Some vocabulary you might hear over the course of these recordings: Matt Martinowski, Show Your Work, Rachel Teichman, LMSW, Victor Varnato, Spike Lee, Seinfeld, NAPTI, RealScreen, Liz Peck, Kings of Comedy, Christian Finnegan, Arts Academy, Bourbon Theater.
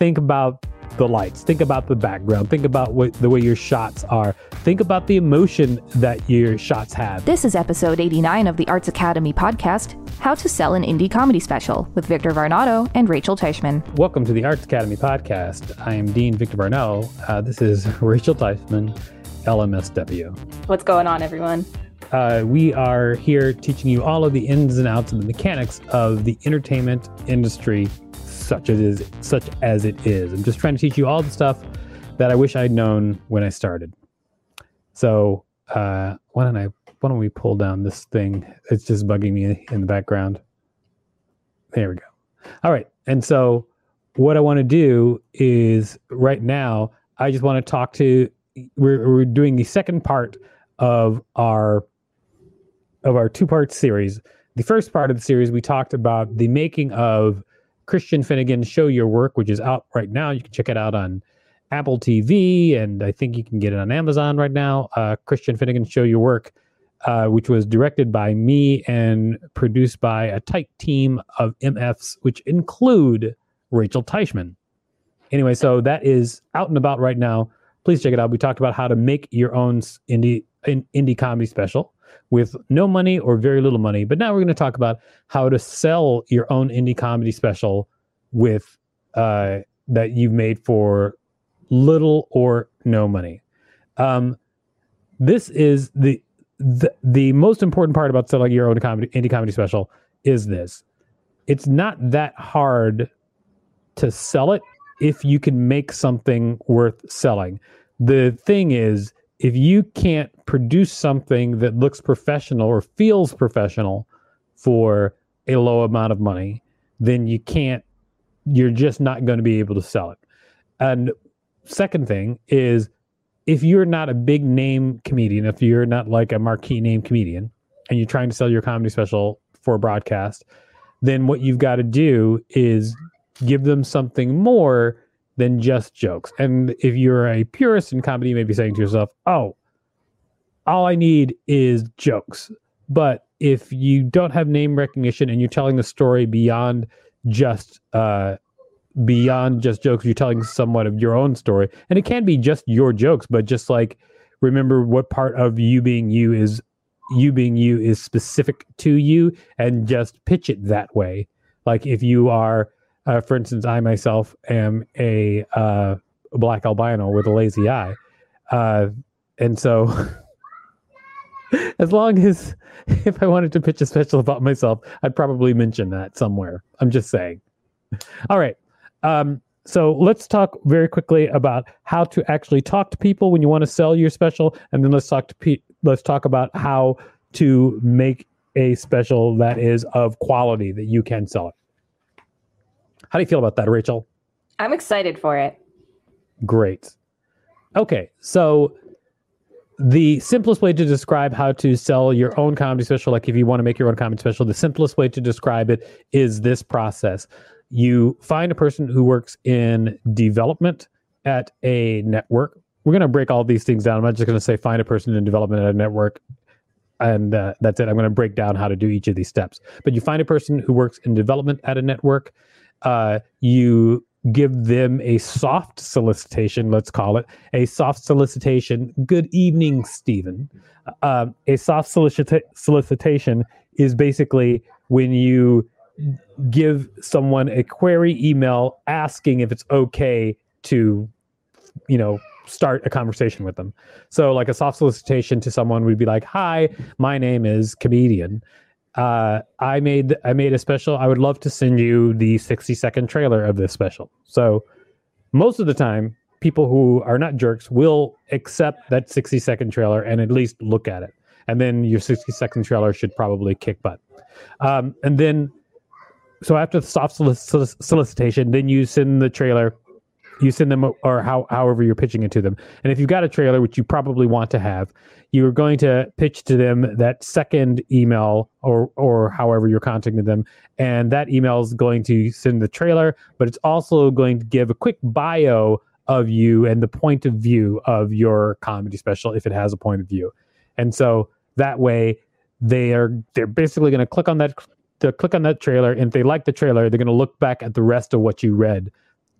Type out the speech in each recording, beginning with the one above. Think about the lights. Think about the background. Think about the way your shots are. Think about the emotion that your shots have. This is episode 89 of the Arts Academy podcast, How to Sell an Indie Comedy Special with Victor Varnato and Rachel Teichman. Welcome to the Arts Academy podcast. I am Dean Victor Varnato. This is Rachel Teichman, LMSW. What's going on, everyone? We are here teaching you all of the ins and outs and the mechanics of the entertainment industry, such as it is. I'm just trying to teach you all the stuff that I wish I'd known when I started. So why don't we pull down this thing? It's just bugging me in the background. There we go. All right. And so what I want to do is right now, I just want to talk to, we're doing the second part of our two-part series. The first part of the series, we talked about the making of Christian Finnegan's Show Your Work, which is out right now. You can check it out on Apple TV, and I think you can get it on Amazon right now. Christian Finnegan's Show Your Work, which was directed by me and produced by a tight team of MFs, which include Rachel Teichman. Anyway, so that is out and about right now. Please check it out. We talked about how to make your own indie comedy special with no money or very little money. But now we're going to talk about how to sell your own indie comedy special with that you've made for little or no money. This is the most important part about selling your own indie comedy special is this. It's not that hard to sell it if you can make something worth selling. The thing is, if you can't produce something that looks professional or feels professional for a low amount of money, then you're just not going to be able to sell it. And second thing is, if you're not a big name comedian, if you're not like a marquee name comedian and you're trying to sell your comedy special for broadcast, then what you've got to do is give them something more than just jokes. And if you're a purist in comedy, you may be saying to yourself, oh, all I need is jokes. But if you don't have name recognition and you're telling the story beyond just jokes, you're telling somewhat of your own story. And it can be just your jokes, but just like, remember what part of you being you is specific to you, and just pitch it that way. Like if you are, for instance, I myself am a black albino with a lazy eye. And so as long as, if I wanted to pitch a special about myself, I'd probably mention that somewhere. I'm just saying. All right. So let's talk very quickly about how to actually talk to people when you want to sell your special. And then let's talk about how to make a special that is of quality that you can sell it. How do you feel about that, Rachel? I'm excited for it. Great. Okay, so the simplest way to describe how to sell your own comedy special, like if you want to make your own comedy special, the simplest way to describe it is this process. You find a person who works in development at a network. We're going to break all these things down. I'm not just going to say find a person in development at a network, and that's it. I'm going to break down how to do each of these steps. But you find a person who works in development at a network. You give them a soft solicitation, let's call it, a soft solicitation. Good evening, Stephen. A soft solicitation is basically when you give someone a query email asking if it's okay to, start a conversation with them. So like a soft solicitation to someone would be like, hi, my name is comedian. I made a special. I would love to send you the 60-second trailer of this special. So most of the time, people who are not jerks will accept that 60-second trailer and at least look at it. And then your 60-second trailer should probably kick butt. And then So after the soft solicitation, then you send the trailer, you send them, or however you're pitching it to them. And if you've got a trailer, which you probably want to have, you're going to pitch to them that second email, or however you're contacting them. And that email is going to send the trailer, but it's also going to give a quick bio of you and the point of view of your comedy special, if it has a point of view. And so that way they're basically going to click on that trailer. And if they like the trailer, they're going to look back at the rest of what you read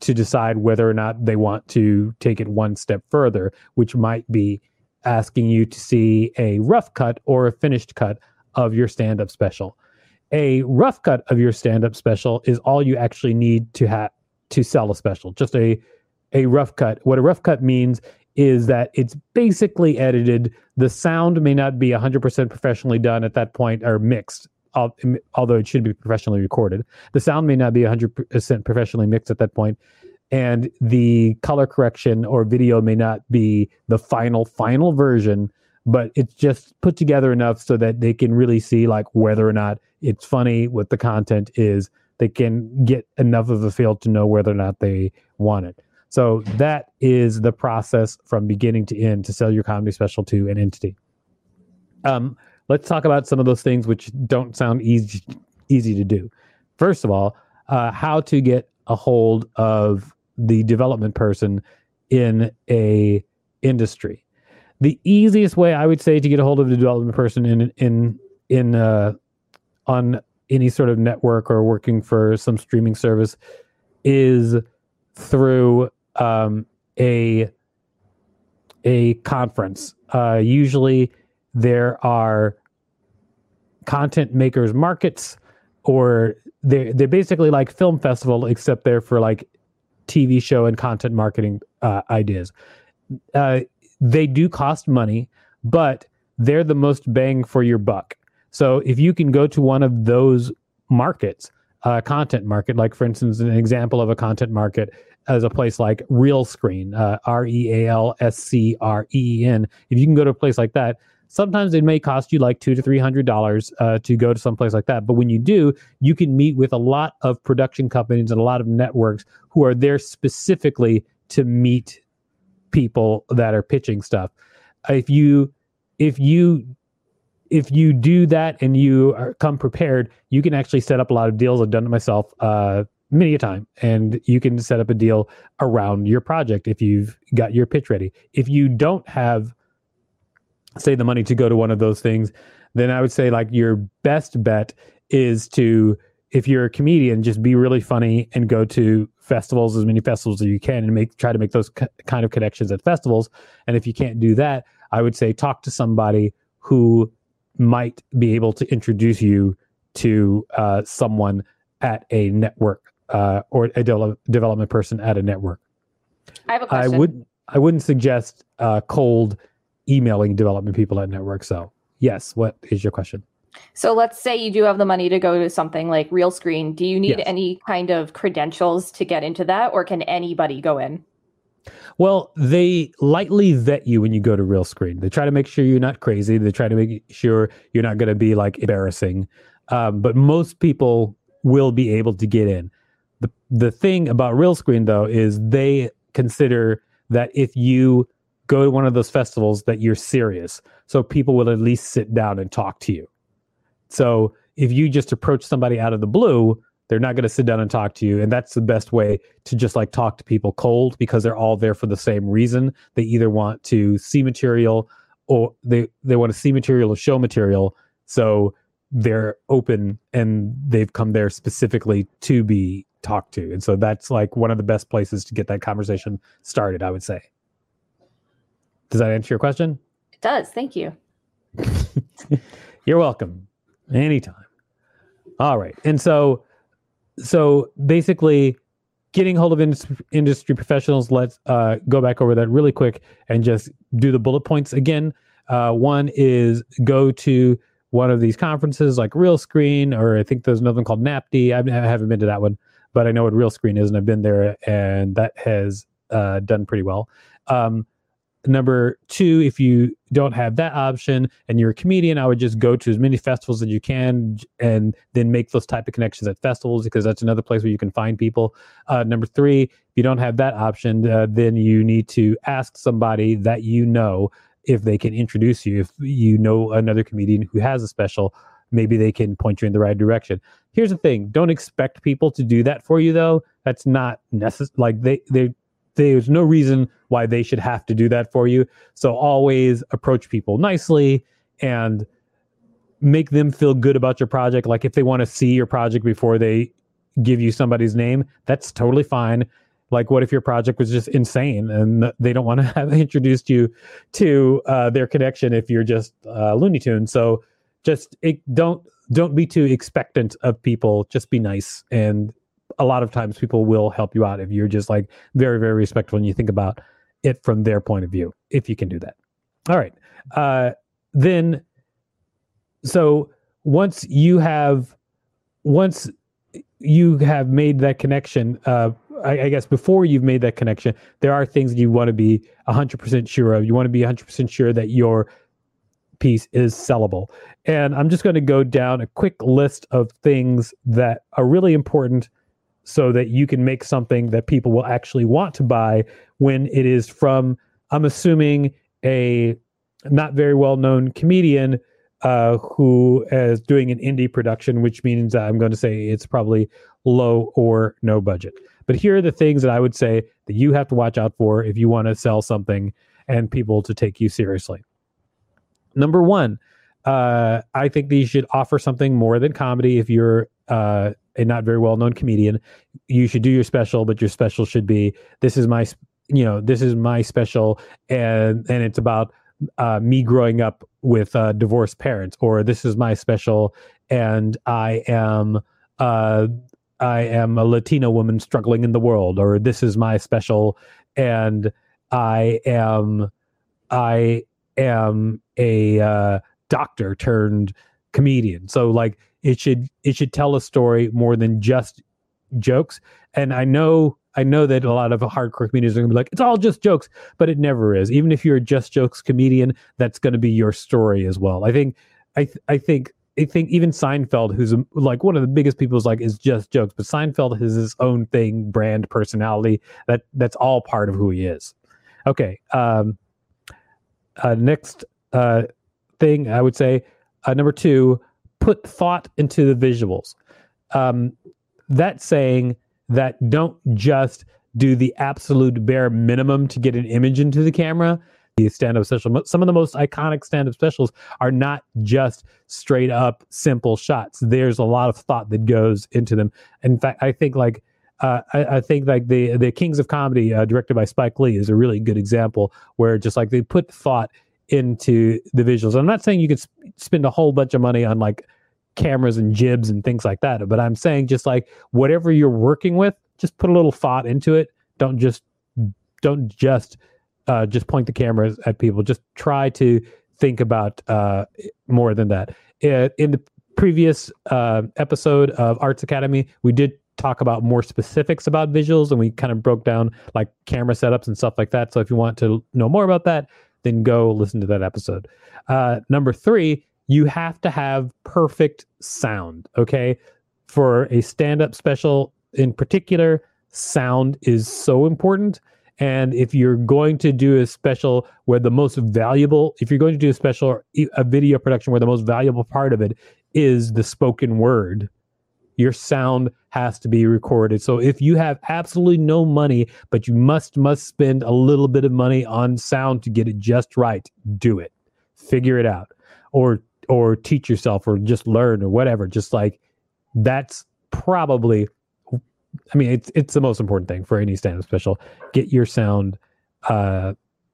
to decide whether or not they want to take it one step further, which might be asking you to see a rough cut or a finished cut of your stand-up special. A rough cut of your stand-up special is all you actually need to have to sell a special, just a rough cut. What a rough cut means is that it's basically edited. The sound may not be 100% professionally done at that point, or mixed, although it should be professionally recorded. The sound may not be 100% professionally mixed at that point, and the color correction or video may not be the final version, but it's just put together enough so that they can really see like whether or not it's funny, what the content is. They can get enough of a feel to know whether or not they want it. So that is the process from beginning to end to sell your comedy special to an entity. Let's talk about some of those things which don't sound easy to do. First of all, how to get a hold of the development person in a industry. The easiest way I would say to get a hold of the development person in on any sort of network or working for some streaming service is through a conference. Usually there are content makers markets, or they're basically like film festival, except they're for like TV show and content marketing ideas. They do cost money, but they're the most bang for your buck. So if you can go to one of those markets, content market, like for instance, an example of a content market as a place like RealScreen, RealScreen. If you can go to a place like that, sometimes it may cost you like $200 to $300 to go to some place like that. But when you do, you can meet with a lot of production companies and a lot of networks who are there specifically to meet people that are pitching stuff. If you do that and you come prepared, you can actually set up a lot of deals. I've done it myself many a time, and you can set up a deal around your project if you've got your pitch ready. If you don't have, say, the money to go to one of those things, then I would say like your best bet is to, if you're a comedian, just be really funny and go to festivals, as many festivals as you can, and try to make those kind of connections at festivals. And if you can't do that, I would say talk to somebody who might be able to introduce you to someone at a network or a development person at a network. I have a question. I wouldn't suggest cold emailing development people at networks. So yes, what is your question? So let's say you do have the money to go to something like RealScreen. Do you need any kind of credentials to get into that, or can anybody go in? Well, they lightly vet you when you go to RealScreen. They try to make sure you're not crazy. They try to make sure you're not going to be like embarrassing. But most people will be able to get in. The thing about RealScreen, though, is they consider that if you go to one of those festivals that you're serious. So people will at least sit down and talk to you. So if you just approach somebody out of the blue, they're not going to sit down and talk to you. And that's the best way to just like talk to people cold, because they're all there for the same reason. They either want to see material, or they want to see material or show material. So they're open and they've come there specifically to be talked to. And so that's like one of the best places to get that conversation started, I would say. Does that answer your question? It does. Thank you. You're welcome. Anytime. All right. And so basically getting hold of industry professionals, let's go back over that really quick and just do the bullet points again. One is go to one of these conferences like RealScreen, or I think there's another one called NAPTI. I haven't been to that one, but I know what RealScreen is, and I've been there, and that has done pretty well. Number two, if you don't have that option and you're a comedian, I would just go to as many festivals as you can and then make those type of connections at festivals, because that's another place where you can find people. Number three, if you don't have that option, then you need to ask somebody that you know if they can introduce you. If you know another comedian who has a special, maybe they can point you in the right direction. Here's the thing. Don't expect people to do that for you, though. That's not necessary. Like, there's no reason why they should have to do that for you. So always approach people nicely and make them feel good about your project. Like, if they want to see your project before they give you somebody's name, that's totally fine. Like, what if your project was just insane and they don't want to have introduced you to their connection if you're just Looney Tunes? So just don't be too expectant of people. Just be nice, and a lot of times people will help you out if you're just like very, very respectful and you think about it from their point of view, if you can do that. All right. Then, so once you have made that connection, I guess before you've made that connection, there are things you want to be 100% sure of. You want to be 100% sure that your piece is sellable. And I'm just going to go down a quick list of things that are really important so that you can make something that people will actually want to buy when it is from, I'm assuming, a not very well-known comedian who is doing an indie production, which means I'm going to say it's probably low or no budget. But here are the things that I would say that you have to watch out for if you want to sell something and people to take you seriously. Number one, I think that you should offer something more than comedy. If you're a not very well-known comedian, you should do your special, but your special should be, this is my special, and it's about me growing up with divorced parents, or this is my special, and I am a Latina woman struggling in the world, or this is my special, and I am a doctor turned comedian. So like it should tell a story more than just jokes. And I know that a lot of hardcore comedians are gonna be like, it's all just jokes, but it never is. Even if you're a just jokes comedian, that's going to be your story as well. I think even Seinfeld, who's like one of the biggest people, is just jokes, but Seinfeld has his own thing, brand, personality. That's all part of who he is. Okay. Next thing I would say, number two, put thought into the visuals. That's saying that don't just do the absolute bare minimum to get an image into the camera. The stand-up special, some of the most iconic stand-up specials are not just straight up simple shots. There's a lot of thought that goes into them. In fact, I think like the Kings of Comedy, directed by Spike Lee, is a really good example where just like they put thought into the visuals. I'm not saying you could spend a whole bunch of money on like cameras and jibs and things like that, but I'm saying just like whatever you're working with, just put a little thought into it. Don't just point the cameras at people. Just try to think about more than that. In the previous episode of Arts Academy, we did talk about more specifics about visuals, and we kind of broke down like camera setups and stuff like that. So if you want to know more about that, then go listen to that episode. Number three, you have to have perfect sound. Okay. For a stand-up special in particular, sound is so important. And if you're going to do a special where the most valuable, if you're going to do a special or a video production where the most valuable part of it is the spoken word, your sound has to be recorded. So if you have absolutely no money, but you must spend a little bit of money on sound to get it just right, do it. Figure it out. Or teach yourself, or just learn, or whatever. Just like, that's probably, I mean, it's the most important thing for any stand-up special. Get your sound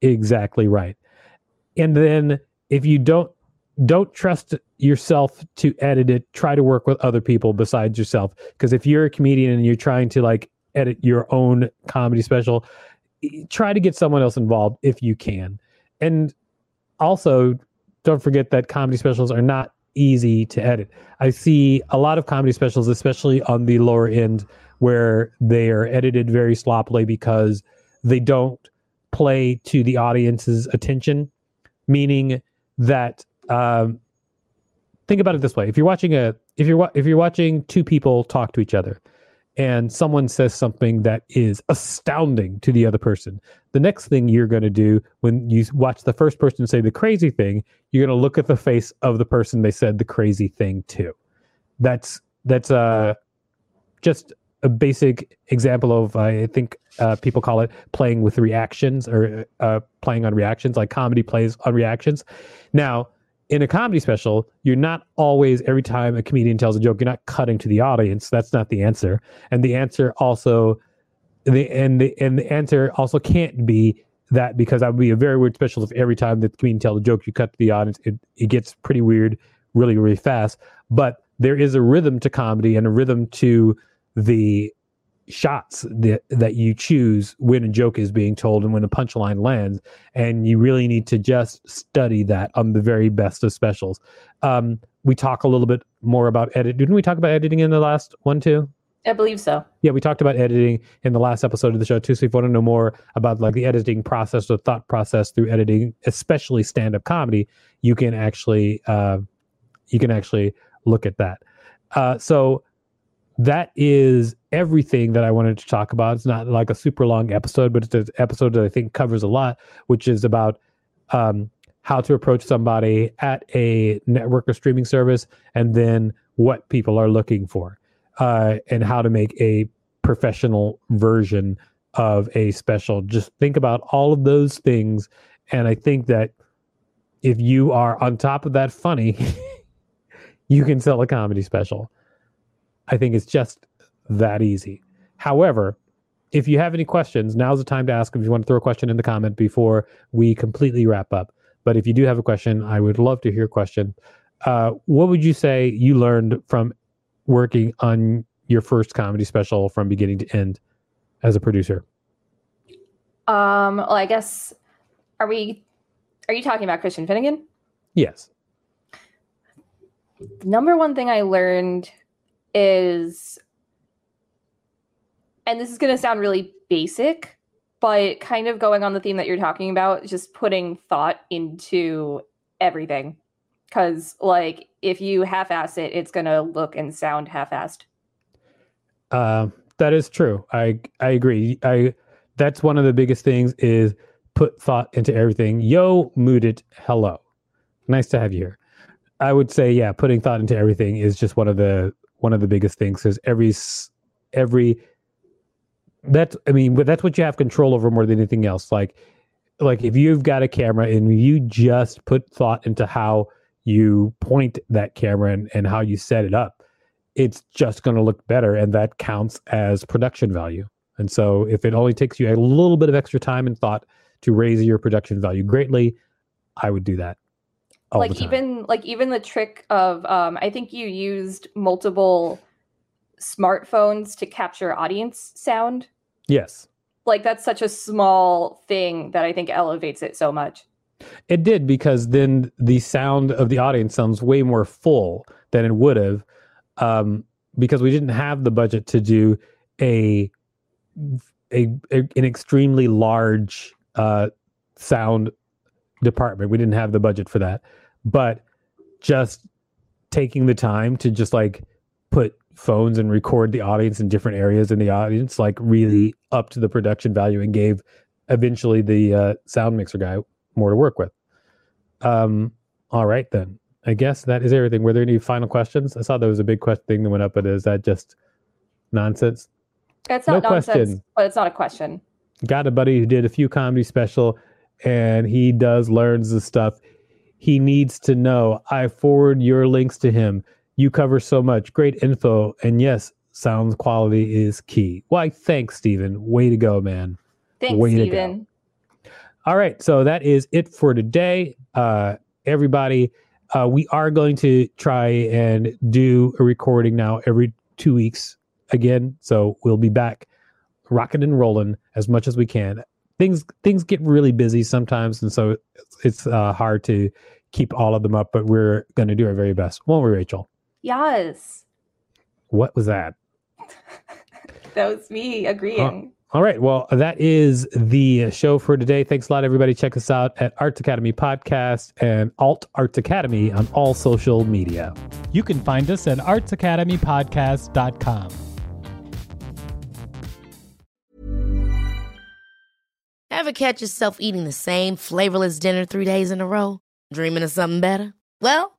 exactly right. And then if you don't trust yourself to edit it, try to work with other people besides yourself. Because if you're a comedian and you're trying to like edit your own comedy special, try to get someone else involved if you can. And also, don't forget that comedy specials are not easy to edit. I see a lot of comedy specials, especially on the lower end, where they are edited very sloppily because they don't play to the audience's attention, meaning that think about it this way: if you're watching two people talk to each other, and someone says something that is astounding to the other person, the next thing you're going to do when you watch the first person say the crazy thing, you're going to look at the face of the person they said the crazy thing to. That's just a basic example of, I think people call it playing with reactions, or playing on reactions, like comedy plays on reactions. Now, in a comedy special, you're not always, every time a comedian tells a joke, you're not cutting to the audience. That's not the answer. And the answer also, the answer also can't be that, because that would be a very weird special if every time that the comedian tells a joke, you cut to the audience. It gets pretty weird really, really fast. But there is a rhythm to comedy and a rhythm to the shots that you choose when a joke is being told and when a punchline lands, and you really need to just study that on the very best of specials. We talk a little bit more about edit. Didn't we talk about editing in the last one too? I believe so. Yeah, we talked about editing in the last episode of the show too. So if you want to know more about like the editing process or thought process through editing, especially stand-up comedy, you can actually look at that. So that is everything that I wanted to talk about. It's not like a super long episode, but it's an episode that I think covers a lot, which is about how to approach somebody at a network or streaming service, and then what people are looking for, and how to make a professional version of a special. Just think about all of those things. And I think that if you are on top of that funny, you can sell a comedy special. I think it's just that easy. However, if you have any questions, now's the time to ask. If you want to throw a question in the comment before we completely wrap up. But if you do have a question, I would love to hear a question. What would you say you learned from working on your first comedy special from beginning to end as a producer? Well, I guess, are you talking about Christian Finnegan? Yes. The number one thing I learned is, and this is going to sound really basic, but kind of going on the theme that you're talking about, just putting thought into everything. Because, like, if you half-ass it, it's going to look and sound half-assed. That is true. I agree. That's one of the biggest things, is put thought into everything. Yo, mood it. Hello. Nice to have you here. I would say, yeah, putting thought into everything is just one of the biggest things, is every that's what you have control over more than anything else. Like if you've got a camera and you just put thought into how you point that camera and how you set it up, it's just going to look better. And that counts as production value. And so if it only takes you a little bit of extra time and thought to raise your production value greatly, I would do that. Like even the trick of I think you used multiple smartphones to capture audience sound. Yes. Like that's such a small thing that I think elevates it so much. It did, because then the sound of the audience sounds way more full than it would have, because we didn't have the budget to do an extremely large sound department. We didn't have the budget for that. But just taking the time to just like put phones and record the audience in different areas in the audience, like really upped the production value and gave eventually the sound mixer guy more to work with. All right, then. I guess that is everything. Were there any final questions? I saw there was a big question thing that went up, but is that just nonsense? It's not nonsense, but it's not a question. Got a buddy who did a few comedy special, and he learns the stuff he needs to know. I forward your links to him. You cover so much great info. And yes, sound quality is key. Why, thanks, Stephen. Way to go, man. Thanks, Stephen. All right. So that is it for today. Everybody, we are going to try and do a recording now every 2 weeks again. So we'll be back rocking and rolling as much as we can. Things get really busy sometimes, and so it's hard to keep all of them up, but we're going to do our very best. Won't we, Rachel? Yes. What was that? That was me agreeing. All right. Well, that is the show for today. Thanks a lot, everybody. Check us out at Arts Academy Podcast and Alt Arts Academy on all social media. You can find us at artsacademypodcast.com. Ever catch yourself eating the same flavorless dinner 3 days in a row? Dreaming of something better? Well,